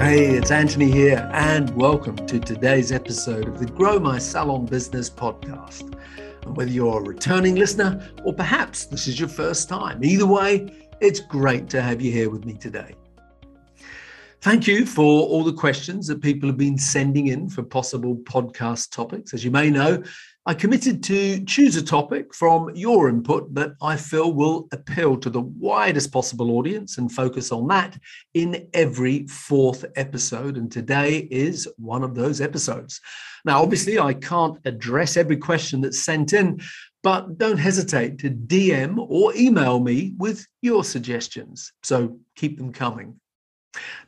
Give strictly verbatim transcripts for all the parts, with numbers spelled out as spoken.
Hey, it's Anthony here, and welcome to today's episode of the Grow My Salon Business podcast. And whether you're a returning listener or perhaps this is your first time, either way, it's great to have you here with me today. Thank you for all the questions that people have been sending in for possible podcast topics. As you may know, I committed to choose a topic from your input that I feel will appeal to the widest possible audience and focus on that in every fourth episode. And today is one of those episodes. Now, obviously, I can't address every question that's sent in, but don't hesitate to D M or email me with your suggestions. So keep them coming.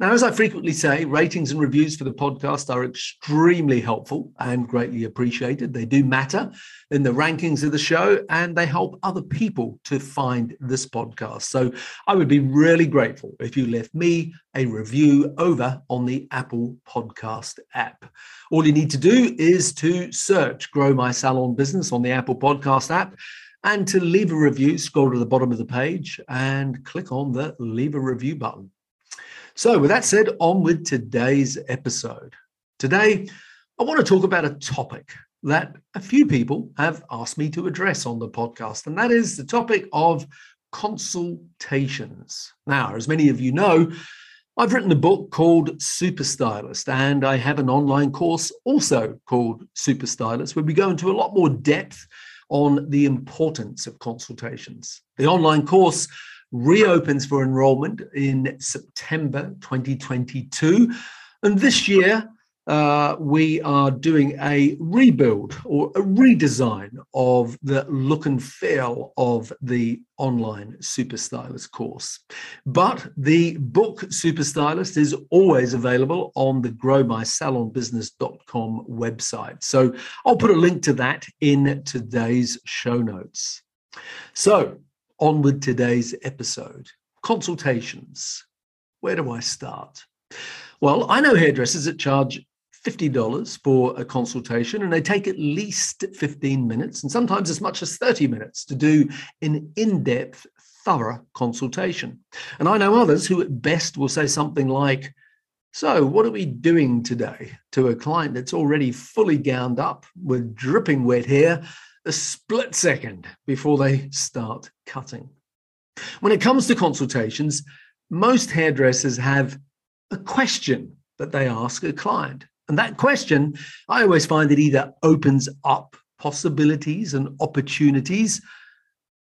Now, as I frequently say, ratings and reviews for the podcast are extremely helpful and greatly appreciated. They do matter in the rankings of the show, and they help other people to find this podcast. So I would be really grateful if you left me a review over on the Apple Podcast app. All you need to do is to search Grow My Salon Business on the Apple Podcast app. And to leave a review, scroll to the bottom of the page and click on the Leave a Review button. So with that said, on with today's episode. Today, I want to talk about a topic that a few people have asked me to address on the podcast, and that is the topic of consultations. Now, as many of you know, I've written a book called Super Stylist, and I have an online course also called Super Stylist, where we go into a lot more depth on the importance of consultations. The online course reopens for enrollment in September twenty twenty-two. And this year, uh, we are doing a rebuild or a redesign of the look and feel of the online Super Stylist course. But the book Super Stylist is always available on the grow my salon business dot com website. So I'll put a link to that in today's show notes. So, on with today's episode. Consultations. Where do I start? Well, I know hairdressers that charge fifty dollars for a consultation, and they take at least fifteen minutes and sometimes as much as thirty minutes to do an in-depth, thorough consultation. And I know others who at best will say something like, "So what are we doing today?" to a client that's already fully gowned up with dripping wet hair a split second before they start cutting. When it comes to consultations, most hairdressers have a question that they ask a client. And that question, I always find it either opens up possibilities and opportunities,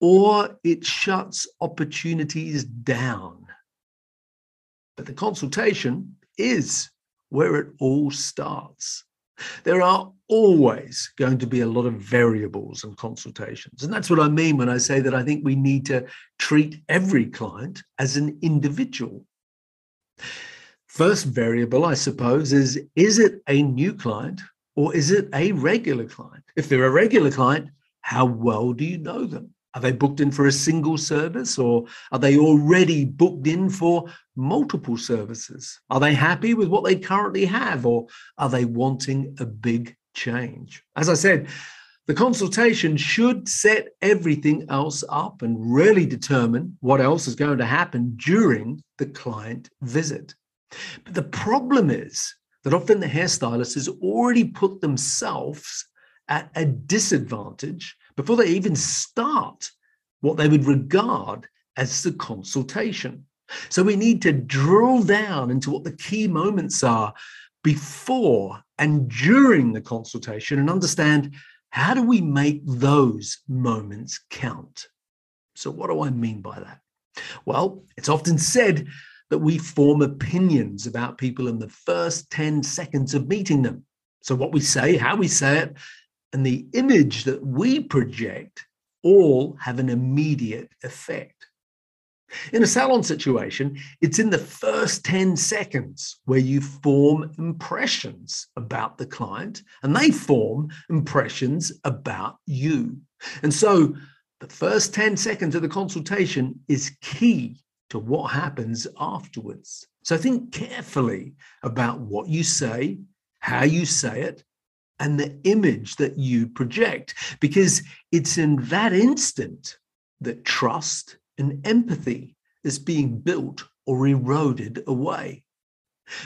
or it shuts opportunities down. But the consultation is where it all starts. There are always going to be a lot of variables and consultations. And that's what I mean when I say that I think we need to treat every client as an individual. First variable, I suppose, is, is it a new client or is it a regular client? If they're a regular client, how well do you know them? Are they booked in for a single service, or are they already booked in for multiple services? Are they happy with what they currently have, or are they wanting a big change? As I said, the consultation should set everything else up and really determine what else is going to happen during the client visit. But the problem is that often the hairstylist has already put themselves at a disadvantage before they even start what they would regard as the consultation. So we need to drill down into what the key moments are before and during the consultation and understand, how do we make those moments count? So what do I mean by that? Well, it's often said that we form opinions about people in the first ten seconds of meeting them. So what we say, how we say it, and the image that we project all have an immediate effect. In a salon situation, it's in the first ten seconds where you form impressions about the client and they form impressions about you. And so the first ten seconds of the consultation is key to what happens afterwards. So think carefully about what you say, how you say it, and the image that you project, because it's in that instant that trust and empathy is being built or eroded away.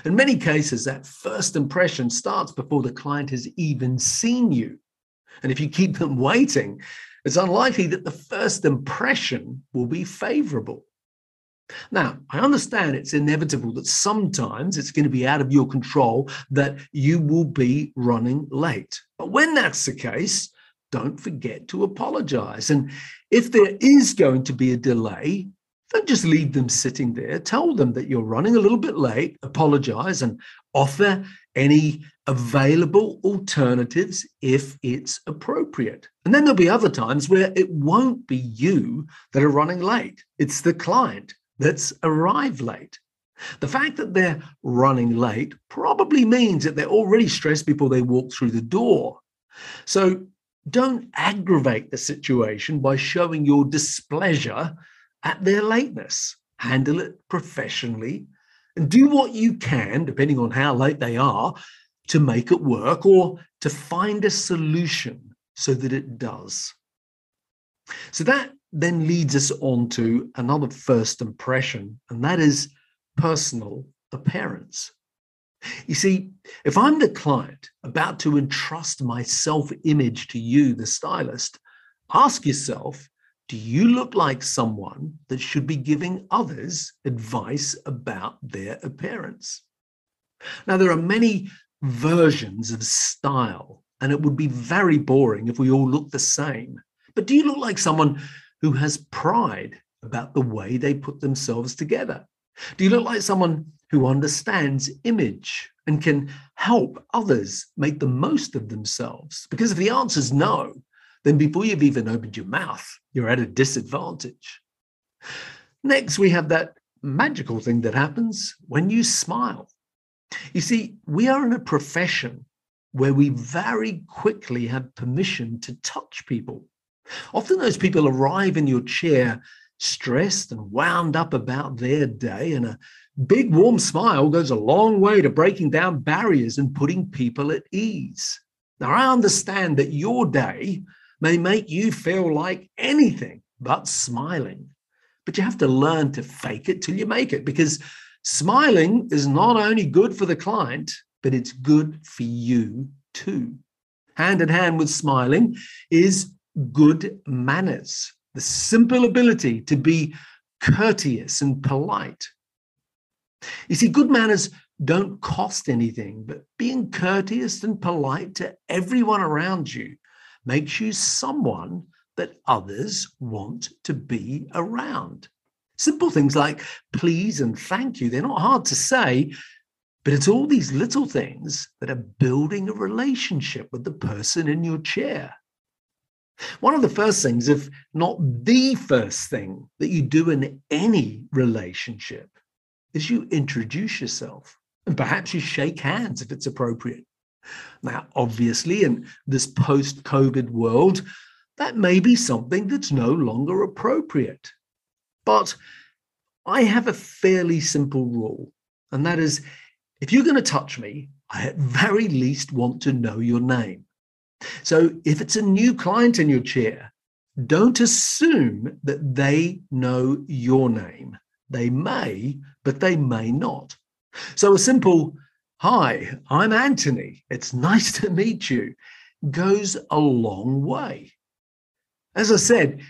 In many cases, that first impression starts before the client has even seen you. And if you keep them waiting, it's unlikely that the first impression will be favorable. Now, I understand it's inevitable that sometimes it's going to be out of your control that you will be running late. But when that's the case, don't forget to apologize. And if there is going to be a delay, don't just leave them sitting there. Tell them that you're running a little bit late, apologize, and offer any available alternatives if it's appropriate. And then there'll be other times where it won't be you that are running late. It's the client that's arrived late. The fact that they're running late probably means that they're already stressed before they walk through the door. So don't aggravate the situation by showing your displeasure at their lateness. Handle it professionally and do what you can, depending on how late they are, to make it work or to find a solution so that it does. So that then leads us on to another first impression, and that is personal appearance. You see, if I'm the client about to entrust my self-image to you, the stylist, ask yourself, do you look like someone that should be giving others advice about their appearance? Now, there are many versions of style, and it would be very boring if we all looked the same. But do you look like someone who has pride about the way they put themselves together? Do you look like someone who understands image and can help others make the most of themselves? Because if the answer is no, then before you've even opened your mouth, you're at a disadvantage. Next, we have that magical thing that happens when you smile. You see, we are in a profession where we very quickly have permission to touch people. Often those people arrive in your chair stressed and wound up about their day, and a big warm smile goes a long way to breaking down barriers and putting people at ease. Now, I understand that your day may make you feel like anything but smiling, but you have to learn to fake it till you make it, because smiling is not only good for the client, but it's good for you too. Hand in hand with smiling is good manners, the simple ability to be courteous and polite. You see, good manners don't cost anything, but being courteous and polite to everyone around you makes you someone that others want to be around. Simple things like please and thank you, they're not hard to say, but it's all these little things that are building a relationship with the person in your chair. One of the first things, if not the first thing that you do in any relationship, is you introduce yourself, and perhaps you shake hands if it's appropriate. Now, obviously, in this post-COVID world, that may be something that's no longer appropriate. But I have a fairly simple rule, and that is, if you're going to touch me, I at very least want to know your name. So if it's a new client in your chair, don't assume that they know your name. They may, but they may not. So a simple, hi, I'm Anthony, it's nice to meet you, goes a long way. As I said,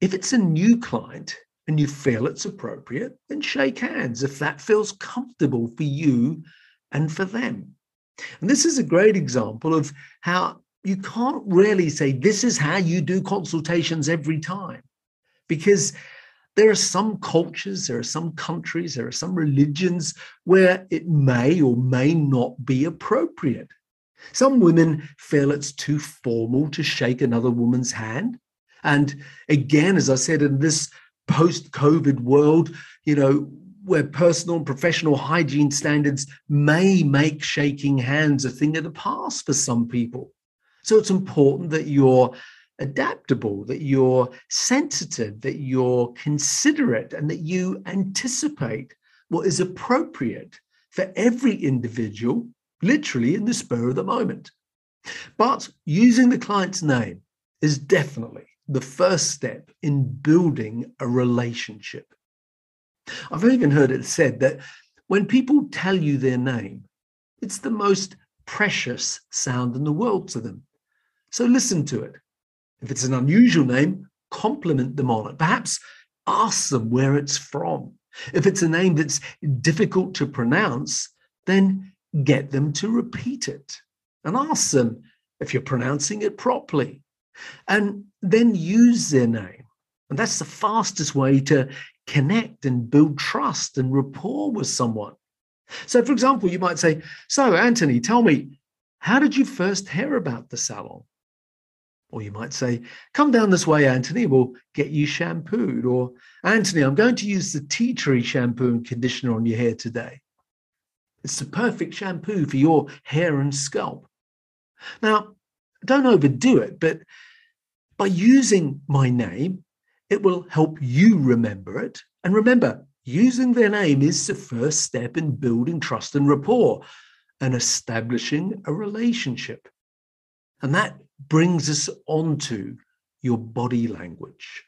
if it's a new client and you feel it's appropriate, then shake hands if that feels comfortable for you and for them. And this is a great example of how you can't really say this is how you do consultations every time, because there are some cultures, there are some countries, there are some religions where it may or may not be appropriate. Some women feel it's too formal to shake another woman's hand. And again, as I said in this post-COVID world, you know, where personal and professional hygiene standards may make shaking hands a thing of the past for some people. So it's important that you're adaptable, that you're sensitive, that you're considerate, and that you anticipate what is appropriate for every individual, literally in the spur of the moment. But using the client's name is definitely the first step in building a relationship. I've even heard it said that when people tell you their name, it's the most precious sound in the world to them. So listen to it. If it's an unusual name, compliment them on it. Perhaps ask them where it's from. If it's a name that's difficult to pronounce, then get them to repeat it and ask them if you're pronouncing it properly. And then use their name. And that's the fastest way to connect and build trust and rapport with someone. So, for example, you might say, "So, Anthony, tell me, how did you first hear about the salon?" Or you might say, "Come down this way, Anthony, we'll get you shampooed." Or, "Anthony, I'm going to use the tea tree shampoo and conditioner on your hair today. It's the perfect shampoo for your hair and scalp." Now, don't overdo it, but by using my name, it will help you remember it. And remember, using their name is the first step in building trust and rapport and establishing a relationship. And that brings us on to your body language.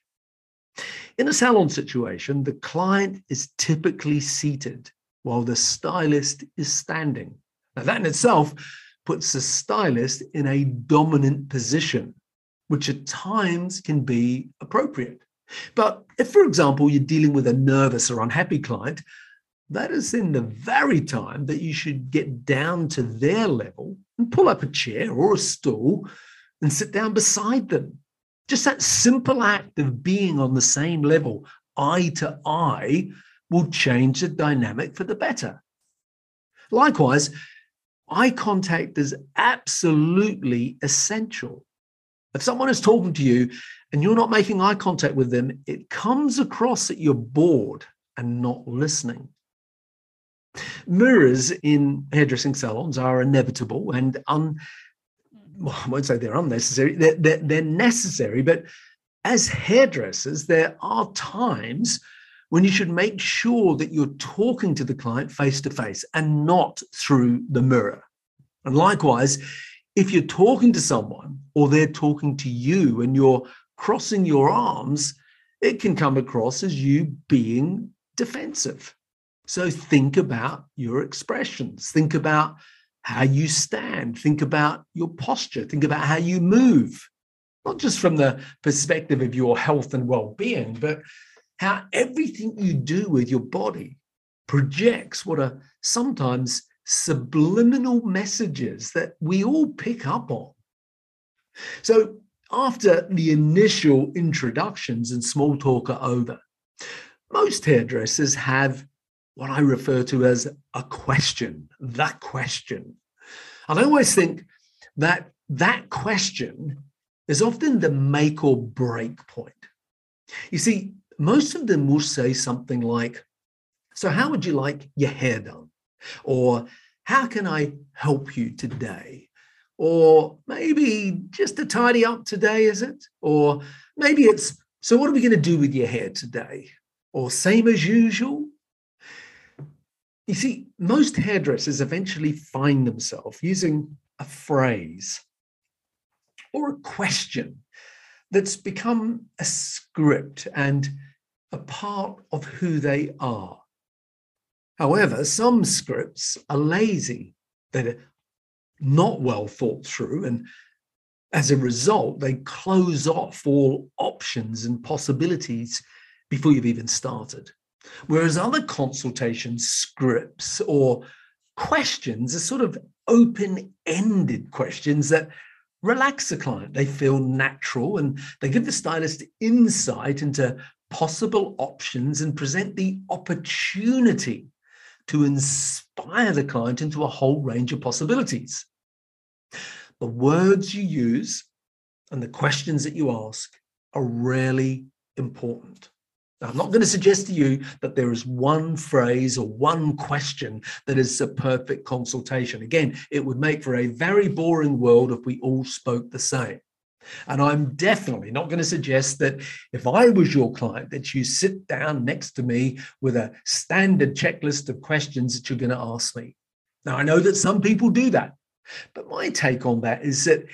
In a salon situation, the client is typically seated while the stylist is standing. Now, that in itself puts the stylist in a dominant position, which at times can be appropriate. But if, for example, you're dealing with a nervous or unhappy client, that is in the very time that you should get down to their level and pull up a chair or a stool and sit down beside them. Just that simple act of being on the same level, eye to eye, will change the dynamic for the better. Likewise, eye contact is absolutely essential. If someone is talking to you and you're not making eye contact with them, it comes across that you're bored and not listening. Mirrors in hairdressing salons are inevitable and un, well, I won't say they're unnecessary, they're, they're, they're necessary, but as hairdressers, there are times when you should make sure that you're talking to the client face to face and not through the mirror. And likewise, if you're talking to someone or they're talking to you and you're crossing your arms, it can come across as you being defensive. So think about your expressions. Think about how you stand. Think about your posture. Think about how you move, not just from the perspective of your health and well-being, but how everything you do with your body projects what are sometimes subliminal messages that we all pick up on. So after the initial introductions and small talk are over, most hairdressers have what I refer to as a question, the question. And I always think that that question is often the make or break point. You see, most of them will say something like, "So how would you like your hair done?" Or, "How can I help you today?" Or, "Maybe just to tidy up today, is it?" Or maybe it's, "So what are we going to do with your hair today?" Or, "Same as usual." You see, most hairdressers eventually find themselves using a phrase or a question that's become a script and a part of who they are. However, some scripts are lazy, they're not well thought through, and as a result, they close off all options and possibilities before you've even started. Whereas other consultation scripts or questions are sort of open-ended questions that relax the client. They feel natural and they give the stylist insight into possible options and present the opportunity to inspire the client into a whole range of possibilities. The words you use and the questions that you ask are really important. Now, I'm not going to suggest to you that there is one phrase or one question that is a perfect consultation. Again, it would make for a very boring world if we all spoke the same. And I'm definitely not going to suggest that if I was your client, that you sit down next to me with a standard checklist of questions that you're going to ask me. Now, I know that some people do that, but my take on that is that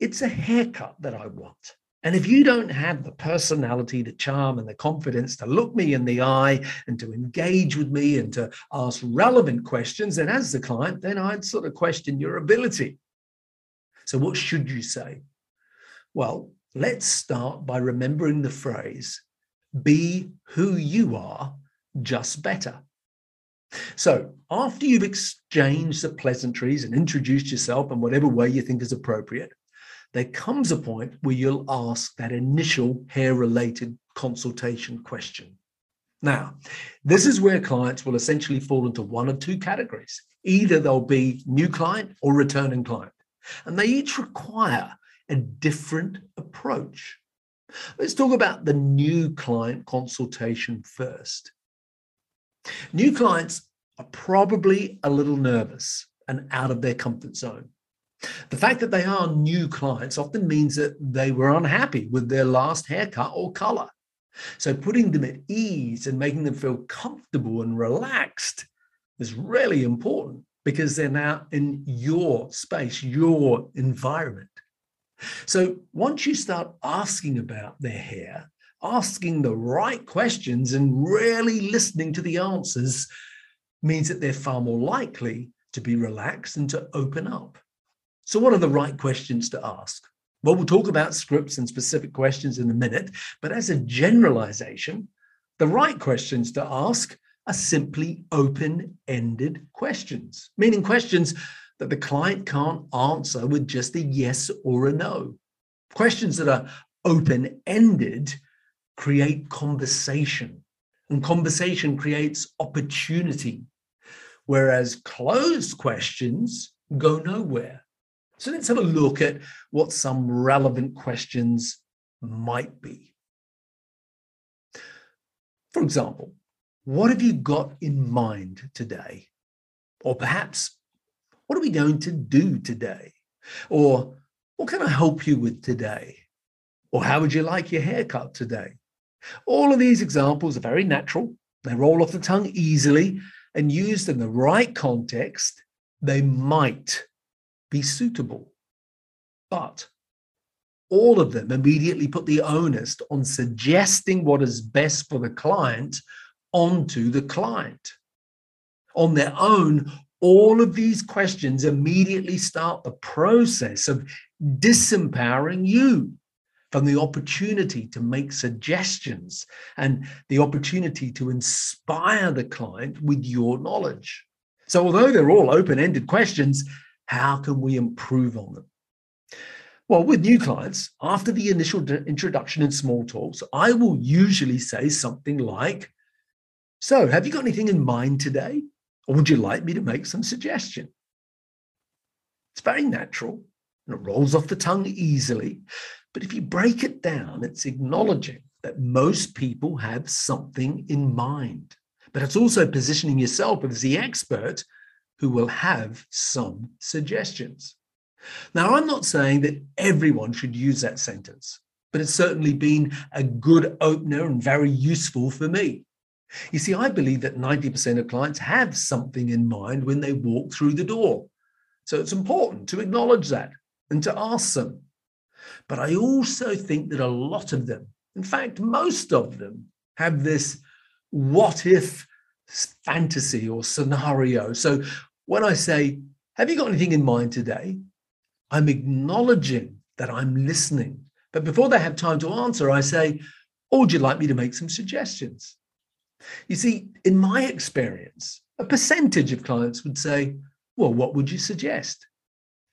it's a haircut that I want. And if you don't have the personality, the charm, and the confidence to look me in the eye and to engage with me and to ask relevant questions, then as the client, then I'd sort of question your ability. So what should you say? Well, let's start by remembering the phrase, be who you are, just better. So after you've exchanged the pleasantries and introduced yourself in whatever way you think is appropriate, there comes a point where you'll ask that initial hair-related consultation question. Now, this is where clients will essentially fall into one of two categories. Either they'll be new client or returning client, and they each require a different approach. Let's talk about the new client consultation first. New clients are probably a little nervous and out of their comfort zone. The fact that they are new clients often means that they were unhappy with their last haircut or color. So putting them at ease and making them feel comfortable and relaxed is really important because they're now in your space, your environment. So once you start asking about their hair, asking the right questions and really listening to the answers means that they're far more likely to be relaxed and to open up. So what are the right questions to ask? Well, we'll talk about scripts and specific questions in a minute, but as a generalization, the right questions to ask are simply open-ended questions, meaning questions that the client can't answer with just a yes or a no. Questions that are open-ended create conversation, and conversation creates opportunity, whereas closed questions go nowhere. So let's have a look at what some relevant questions might be. For example, what have you got in mind today? Or perhaps, what are we going to do today? Or what can I help you with today? Or how would you like your haircut today? All of these examples are very natural. They roll off the tongue easily, and used in the right context, they might be suitable. But all of them immediately put the onus on suggesting what is best for the client onto the client. On their own, all of these questions immediately start the process of disempowering you from the opportunity to make suggestions and the opportunity to inspire the client with your knowledge. So although they're all open-ended questions, how can we improve on them? Well, with new clients, after the initial introduction and small talks, I will usually say something like, so have you got anything in mind today? Or would you like me to make some suggestion? It's very natural and it rolls off the tongue easily. But if you break it down, it's acknowledging that most people have something in mind. But it's also positioning yourself as the expert who will have some suggestions. Now, I'm not saying that everyone should use that sentence, but it's certainly been a good opener and very useful for me. You see, I believe that ninety percent of clients have something in mind when they walk through the door. So it's important to acknowledge that and to ask them. But I also think that a lot of them, in fact, most of them, have this what if fantasy or scenario. So when I say, have you got anything in mind today? I'm acknowledging that I'm listening. But before they have time to answer, I say, oh, would you like me to make some suggestions? You see, in my experience, a percentage of clients would say, well, what would you suggest?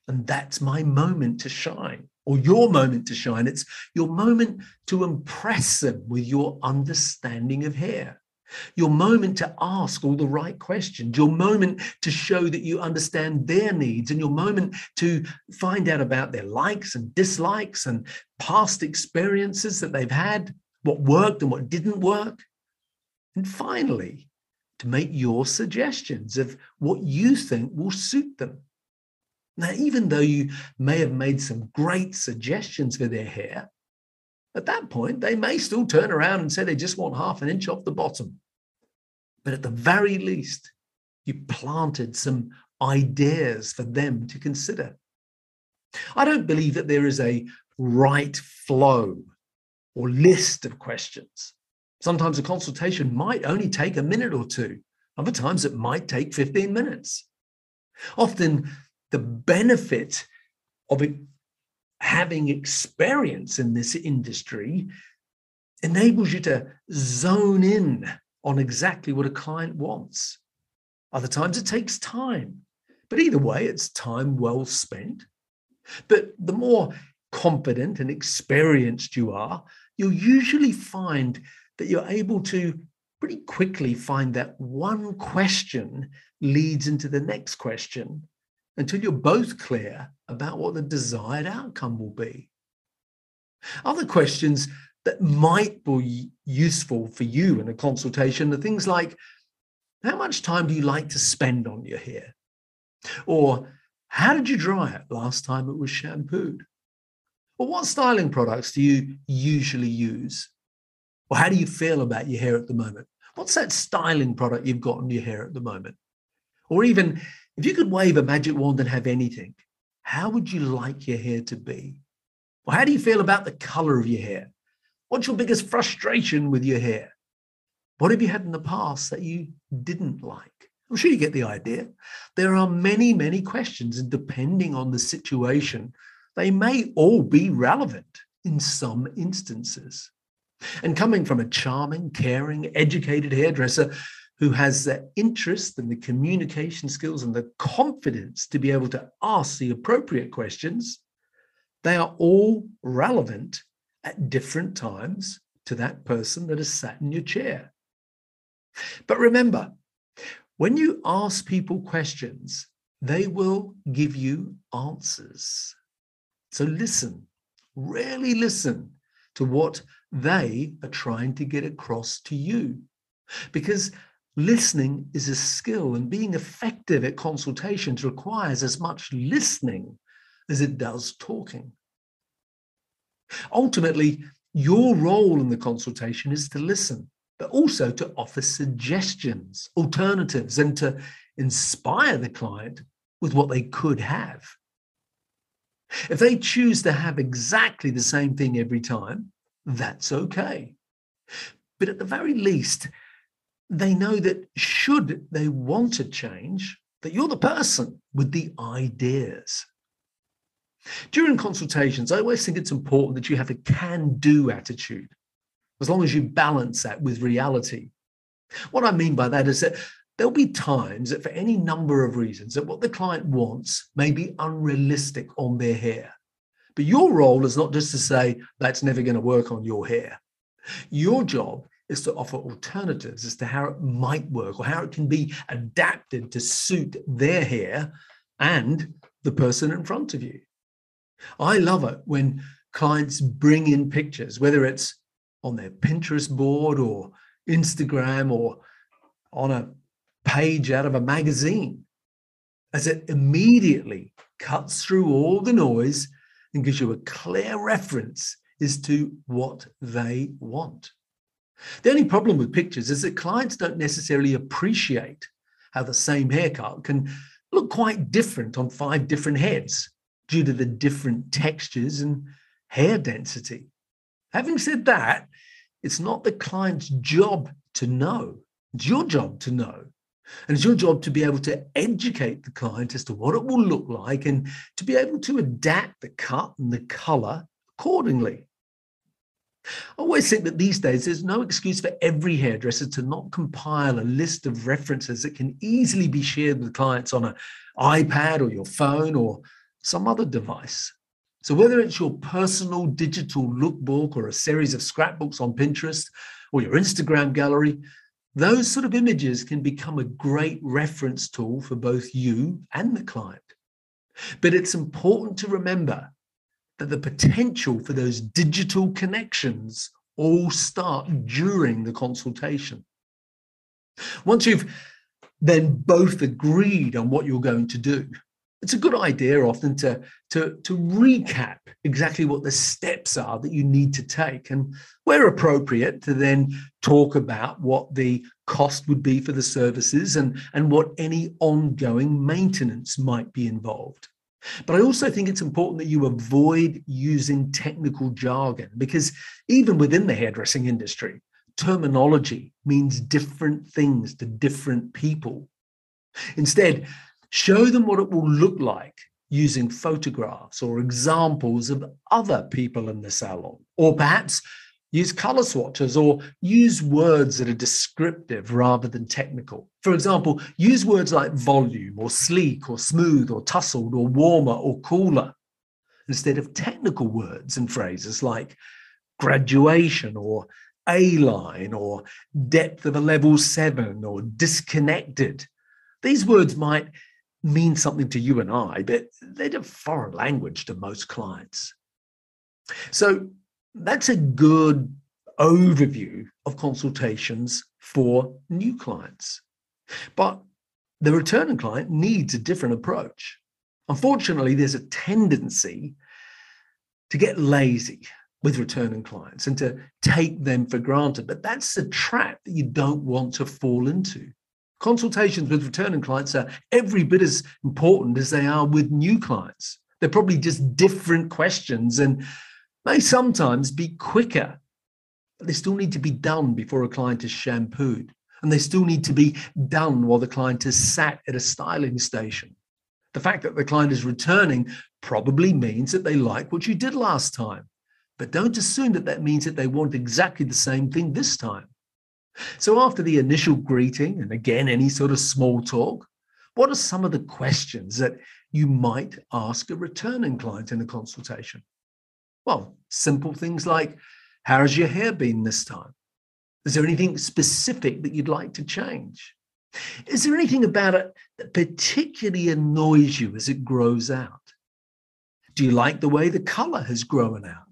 And that's my moment to shine, or your moment to shine. It's your moment to impress them with your understanding of hair, your moment to ask all the right questions, your moment to show that you understand their needs, and your moment to find out about their likes and dislikes and past experiences that they've had. what worked and what didn't work. And finally, to make your suggestions of what you think will suit them. Now, even though you may have made some great suggestions for their hair, at that point, they may still turn around and say they just want half an inch off the bottom. But at the very least, you planted some ideas for them to consider. I don't believe that there is a right flow or list of questions. Sometimes a consultation might only take a minute or two. Other times it might take fifteen minutes. Often the benefit of it, having experience in this industry, enables you to zone in on exactly what a client wants. Other times it takes time, but either way, it's time well spent. But the more confident and experienced you are, you'll usually find that you're able to pretty quickly find that one question leads into the next question until you're both clear about what the desired outcome will be. Other questions that might be useful for you in a consultation are things like, how much time do you like to spend on your hair? Or how did you dry it last time it was shampooed? Or what styling products do you usually use? Or how do you feel about your hair at the moment? What's that styling product you've got on your hair at the moment? Or even, if you could wave a magic wand and have anything, how would you like your hair to be? Or how do you feel about the color of your hair? What's your biggest frustration with your hair? What have you had in the past that you didn't like? I'm sure you get the idea. There are many, many questions, and depending on the situation, they may all be relevant in some instances. And coming from a charming, caring, educated hairdresser who has the interest and the communication skills and the confidence to be able to ask the appropriate questions, they are all relevant at different times to that person that has sat in your chair. But remember, when you ask people questions, they will give you answers. So listen, really listen to what they are trying to get across to you. Because listening is a skill, and being effective at consultations requires as much listening as it does talking. Ultimately, your role in the consultation is to listen, but also to offer suggestions, alternatives, and to inspire the client with what they could have. If they choose to have exactly the same thing every time, that's okay. But at the very least, they know that should they want to change, that you're the person with the ideas. During consultations, I always think it's important that you have a can-do attitude, as long as you balance that with reality. What I mean by that is that there'll be times that for any number of reasons that what the client wants may be unrealistic on their hair. But your role is not just to say, that's never going to work on your hair. Your job is to offer alternatives as to how it might work or how it can be adapted to suit their hair and the person in front of you. I love it when clients bring in pictures, whether it's on their Pinterest board or Instagram or on a page out of a magazine, as it immediately cuts through all the noise and gives you a clear reference as to what they want. The only problem with pictures is that clients don't necessarily appreciate how the same haircut can look quite different on five different heads due to the different textures and hair density. Having said that, it's not the client's job to know. It's your job to know. And it's your job to be able to educate the client as to what it will look like and to be able to adapt the cut and the color accordingly. I always think that these days there's no excuse for every hairdresser to not compile a list of references that can easily be shared with clients on an iPad or your phone or some other device. So whether it's your personal digital lookbook or a series of scrapbooks on Pinterest or your Instagram gallery, those sort of images can become a great reference tool for both you and the client. But it's important to remember that the potential for those digital connections all start during the consultation. Once you've then both agreed on what you're going to do, it's a good idea often to, to, to recap exactly what the steps are that you need to take, and where appropriate to then talk about what the cost would be for the services and, and what any ongoing maintenance might be involved. But I also think it's important that you avoid using technical jargon, because even within the hairdressing industry, terminology means different things to different people. Instead, show them what it will look like using photographs or examples of other people in the salon, or perhaps use color swatches or use words that are descriptive rather than technical. For example, use words like volume or sleek or smooth or tussled or warmer or cooler, instead of technical words and phrases like graduation or A-line or depth of a level seven or disconnected. These words might mean something to you and I, but they're a foreign language to most clients. So that's a good overview of consultations for new clients. But the returning client needs a different approach. Unfortunately, there's a tendency to get lazy with returning clients and to take them for granted. But that's the trap that you don't want to fall into. Consultations with returning clients are every bit as important as they are with new clients. They're probably just different questions and may sometimes be quicker, but they still need to be done before a client is shampooed, and they still need to be done while the client is sat at a styling station. The fact that the client is returning probably means that they like what you did last time, but don't assume that that means that they want exactly the same thing this time. So after the initial greeting, and again, any sort of small talk, what are some of the questions that you might ask a returning client in a consultation? Well, simple things like, how has your hair been this time? Is there anything specific that you'd like to change? Is there anything about it that particularly annoys you as it grows out? Do you like the way the color has grown out?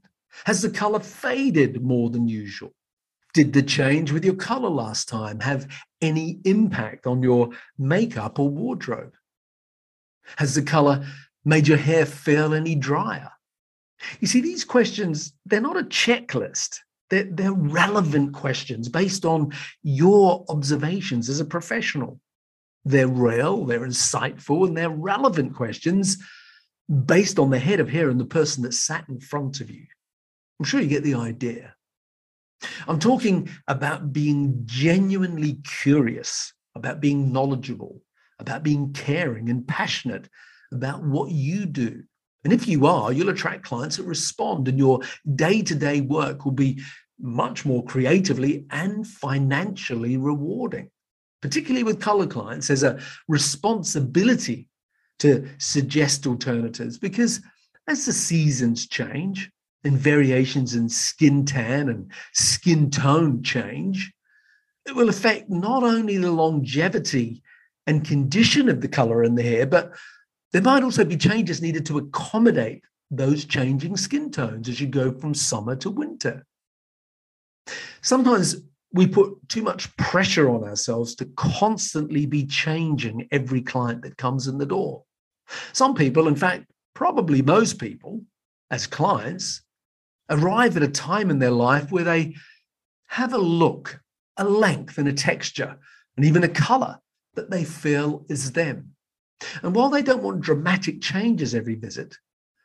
Has the color faded more than usual? Did the change with your color last time have any impact on your makeup or wardrobe? Has the color made your hair feel any drier? You see, these questions, they're not a checklist. They're, they're relevant questions based on your observations as a professional. They're real, they're insightful, and they're relevant questions based on the head of hair and the person that sat in front of you. I'm sure you get the idea. I'm talking about being genuinely curious, about being knowledgeable, about being caring and passionate about what you do. And if you are, you'll attract clients that respond, and your day-to-day work will be much more creatively and financially rewarding. Particularly with color clients, there's a responsibility to suggest alternatives, because as the seasons change, and variations in skin tan and skin tone change, it will affect not only the longevity and condition of the color in the hair, but there might also be changes needed to accommodate those changing skin tones as you go from summer to winter. Sometimes we put too much pressure on ourselves to constantly be changing every client that comes in the door. Some people, in fact, probably most people, as clients, arrive at a time in their life where they have a look, a length and a texture, and even a color that they feel is them. And while they don't want dramatic changes every visit,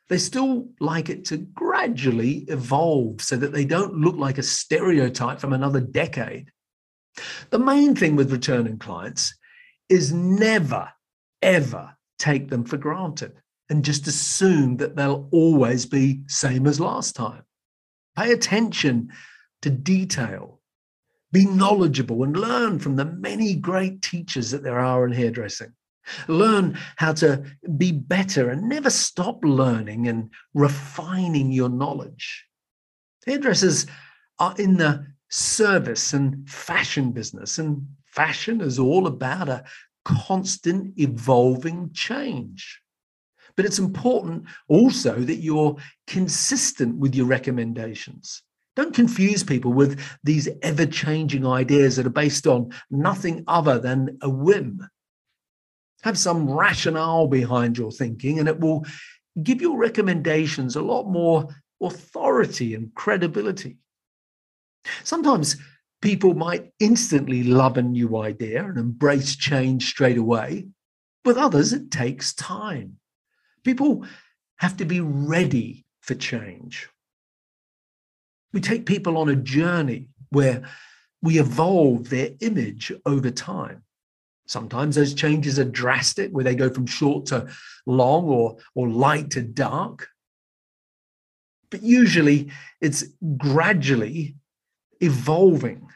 they still like it to gradually evolve so that they don't look like a stereotype from another decade. The main thing with returning clients is never, ever take them for granted and just assume that they'll always be same as last time. Pay attention to detail. Be knowledgeable and learn from the many great teachers that there are in hairdressing. Learn how to be better and never stop learning and refining your knowledge. Hairdressers are in the service and fashion business, and fashion is all about a constant evolving change. But it's important also that you're consistent with your recommendations. Don't confuse people with these ever-changing ideas that are based on nothing other than a whim. Have some rationale behind your thinking, and it will give your recommendations a lot more authority and credibility. Sometimes people might instantly love a new idea and embrace change straight away. With others, it takes time. People have to be ready for change. We take people on a journey where we evolve their image over time. Sometimes those changes are drastic, where they go from short to long or, or light to dark. But usually it's gradually evolving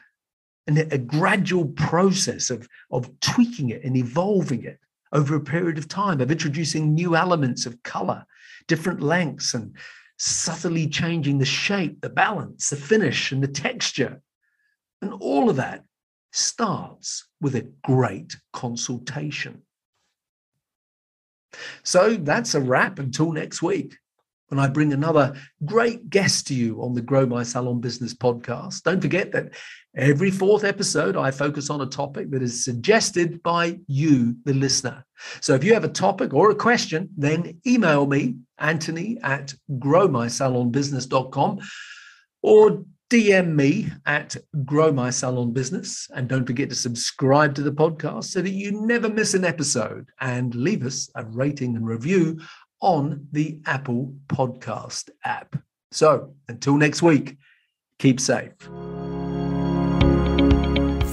and a gradual process of, of tweaking it and evolving it over a period of time, of introducing new elements of color, different lengths, and subtly changing the shape, the balance, the finish, and the texture. And all of that starts with a great consultation. So that's a wrap until next week, when I bring another great guest to you on the Grow My Salon Business podcast. Don't forget that every fourth episode, I focus on a topic that is suggested by you, the listener. So if you have a topic or a question, then email me, Anthony at grow my salon business dot com, or D M me at grow my salon business. And don't forget to subscribe to the podcast so that you never miss an episode, and leave us a rating and review on the Apple Podcast app. So until next week, keep safe.